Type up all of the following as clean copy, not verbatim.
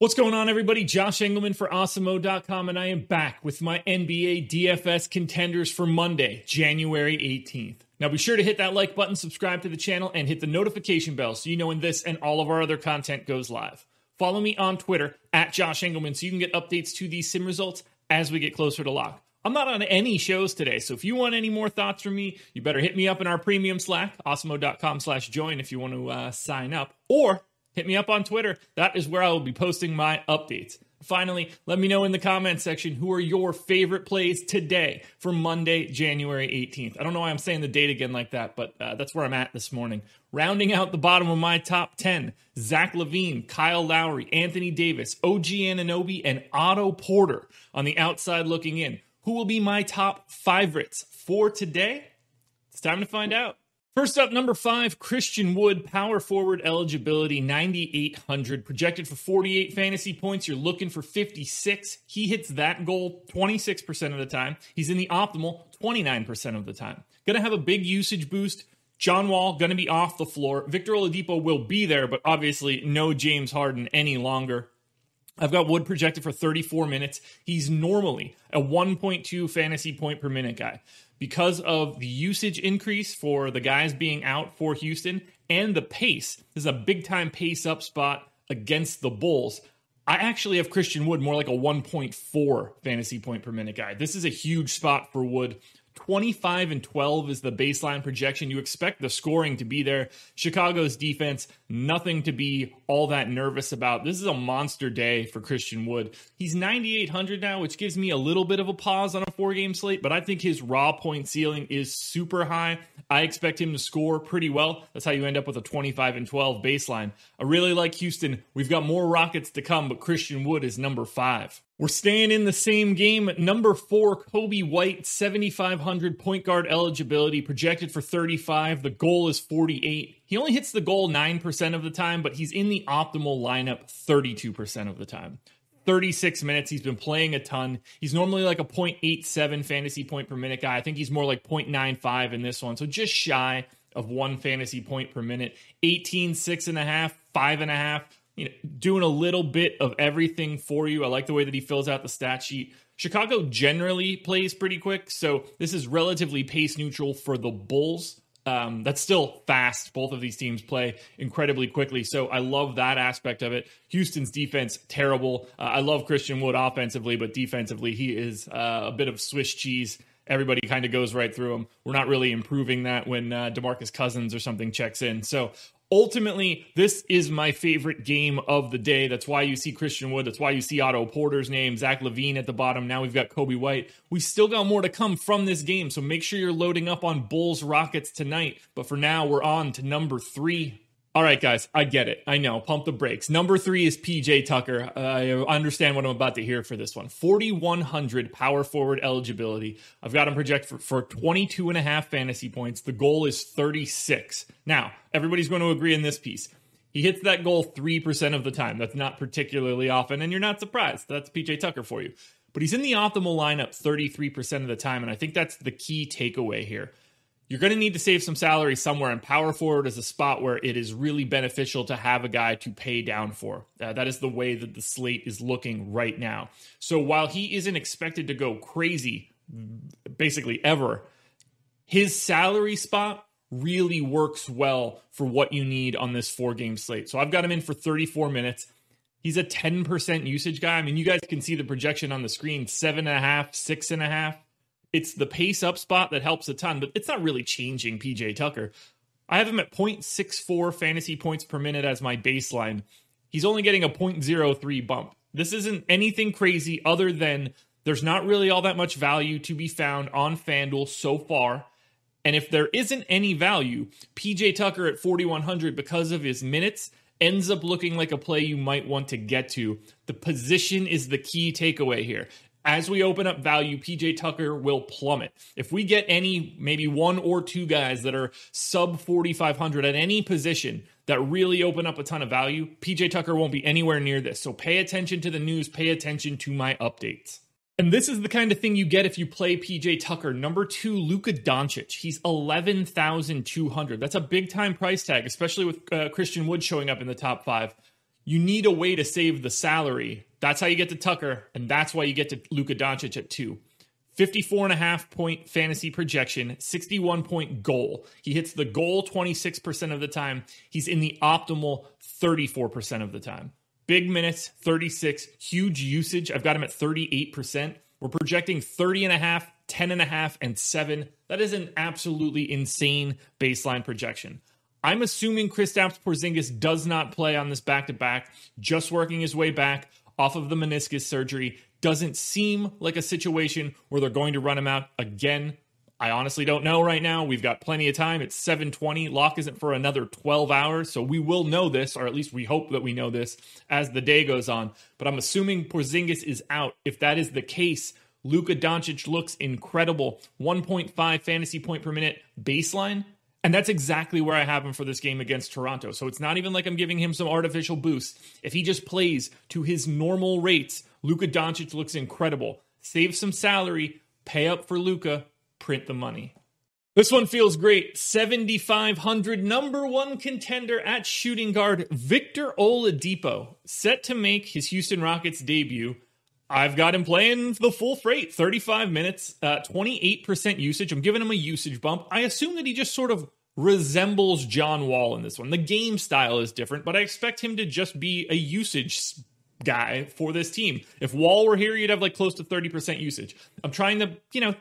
What's going on, everybody? Josh Engleman for Awesemo.com, and I am back with my NBA DFS contenders for Monday, January 18th. Now, be sure to hit that like button, subscribe to the channel, and hit the notification bell so you know when this and all of our other content goes live. Follow me on Twitter, at Josh Engleman, so you can get updates to these sim results as we get closer to lock. I'm not on any shows today, so if you want any more thoughts from me, you better hit me up in our premium Slack, Awesemo.com/join if you want to sign up, or hit me up on Twitter. That is where I will be posting my updates. Finally, let me know in the comment section who are your favorite plays today for Monday, January 18th. I don't know why I'm saying the date again like that, but that's where I'm at this morning. Rounding out the bottom of my top 10, Zach LaVine, Kyle Lowry, Anthony Davis, OG Anunoby, and Otto Porter on the outside looking in. Who will be my top favorites for today? It's time to find out. First up, number 5, Christian Wood, power forward eligibility, 9,800. Projected for 48 fantasy points. You're looking for 56. He hits that goal 26% of the time. He's in the optimal 29% of the time. Going to have a big usage boost. John Wall going to be off the floor. Victor Oladipo will be there, but obviously no James Harden any longer. I've got Wood projected for 34 minutes. He's normally a 1.2 fantasy point per minute guy. Because of the usage increase for the guys being out for Houston and the pace, this is a big-time pace-up spot against the Bulls. I actually have Christian Wood more like a 1.4 fantasy point per minute guy. This is a huge spot for Wood. 25 and 12 is the baseline projection. You expect the scoring to be there. Chicago's defense, nothing to be all that nervous about. This is a monster day for Christian Wood. He's 9,800 now, which gives me a little bit of a pause on a 4-game slate, but I think his raw point ceiling is super high. I expect him to score pretty well. That's how you end up with a 25 and 12 baseline. I really like Houston. We've got more Rockets to come, but Christian Wood is number 5. We're staying in the same game. Number 4, Coby White, 7,500 point guard eligibility, projected for 35. The goal is 48. He only hits the goal 9% of the time, but he's in the optimal lineup 32% of the time. 36 minutes. He's been playing a ton. He's normally like a 0.87 fantasy point per minute guy. I think he's more like 0.95 in this one. So just shy of 1 fantasy point per minute. 18, 6.5, 5.5. You know, doing a little bit of everything for you. I like the way that he fills out the stat sheet. Chicago generally plays pretty quick, so this is relatively pace neutral for the Bulls. That's still fast. Both of these teams play incredibly quickly, so I love that aspect of it. Houston's defense, terrible. I love Christian Wood offensively, but defensively, he is a bit of Swiss cheese. Everybody kind of goes right through him. We're not really improving that when DeMarcus Cousins or something checks in, so ultimately, this is my favorite game of the day. That's why you see Christian Wood. That's why you see Otto Porter's name, Zach LaVine at the bottom. Now we've got Coby White. We've still got more to come from this game, so make sure you're loading up on Bulls Rockets tonight. But for now, we're on to number 3. All right, guys, I get it. I know. Pump the brakes. Number 3 is PJ Tucker. I understand what I'm about to hear for this one. 4,100 power forward eligibility. I've got him projected for 22.5 fantasy points. The goal is 36. Now, everybody's going to agree in this piece. He hits that goal 3% of the time. That's not particularly often, and you're not surprised. That's PJ Tucker for you. But he's in the optimal lineup 33% of the time, and I think that's the key takeaway here. You're going to need to save some salary somewhere, and power forward is a spot where it is really beneficial to have a guy to pay down for. That is the way that the slate is looking right now. So while he isn't expected to go crazy, basically ever, his salary spot really works well for what you need on this 4-game slate. So I've got him in for 34 minutes. He's a 10% usage guy. I mean, you guys can see the projection on the screen, 7.5, 6.5. It's the pace up spot that helps a ton, but it's not really changing PJ Tucker. I have him at 0.64 fantasy points per minute as my baseline. He's only getting a 0.03 bump. This isn't anything crazy other than there's not really all that much value to be found on FanDuel so far. And if there isn't any value, PJ Tucker at 4,100 because of his minutes ends up looking like a play you might want to get to. The position is the key takeaway here. As we open up value, PJ Tucker will plummet. If we get any, maybe one or two guys that are sub 4,500 at any position that really open up a ton of value, PJ Tucker won't be anywhere near this. So pay attention to the news, pay attention to my updates. And this is the kind of thing you get if you play PJ Tucker. Number two, Luka Doncic. He's 11,200. That's a big time price tag, especially with Christian Wood showing up in the top five. You need a way to save the salary. That's how you get to Tucker, and that's why you get to Luka Doncic at 2. 54.5 point fantasy projection, 61 point goal. He hits the goal 26% of the time. He's in the optimal 34% of the time. Big minutes, 36, huge usage. I've got him at 38%. We're projecting 30.5, 10.5, and 7. That is an absolutely insane baseline projection. I'm assuming Kristaps Porzingis does not play on this back-to-back, just working his way back off of the meniscus surgery. Doesn't seem like a situation where they're going to run him out again. I honestly don't know right now. We've got plenty of time. It's 7:20. Lock isn't for another 12 hours, so we will know this, or at least we hope that we know this as the day goes on. But I'm assuming Porzingis is out. If that is the case, Luka Doncic looks incredible. 1.5 fantasy point per minute baseline, and that's exactly where I have him for this game against Toronto. So it's not even like I'm giving him some artificial boost. If he just plays to his normal rates, Luka Doncic looks incredible. Save some salary, pay up for Luka. Print the money. This one feels great. 7,500, number one contender at shooting guard, Victor Oladipo, set to make his Houston Rockets debut. I've got him playing the full freight, 35 minutes, 28% usage. I'm giving him a usage bump. I assume that he just sort of resembles John Wall in this one. The game style is different, but I expect him to just be a usage guy for this team. If Wall were here, you'd have like close to 30% usage. I'm trying to,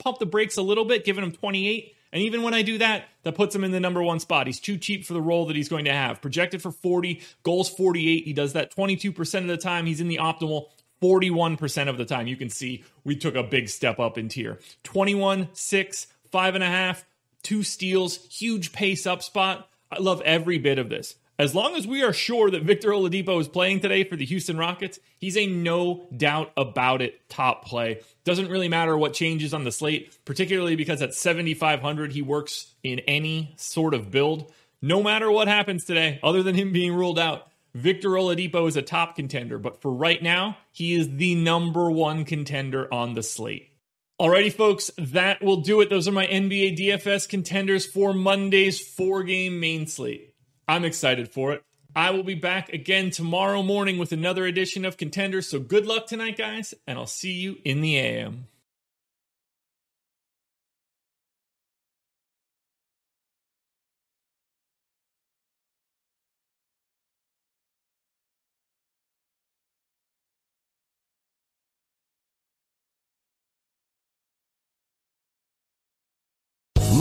pump the brakes a little bit, giving him 28. And even when I do that, that puts him in the number one spot. He's too cheap for the role that he's going to have. Projected for 40, goals 48. He does that 22% of the time. He's in the optimal 41% of the time. You can see we took a big step up in tier. 21, 6, 5.5, 2 steals, huge pace up spot. I love every bit of this. As long as we are sure that Victor Oladipo is playing today for the Houston Rockets, he's a no doubt about it top play. Doesn't really matter what changes on the slate, particularly because at 7,500, he works in any sort of build. No matter what happens today, other than him being ruled out, Victor Oladipo is a top contender. But for right now, he is the number one contender on the slate. Alrighty, folks, that will do it. Those are my NBA DFS contenders for Monday's 4-game main slate. I'm excited for it. I will be back again tomorrow morning with another edition of Contenders. So good luck tonight, guys, and I'll see you in the AM.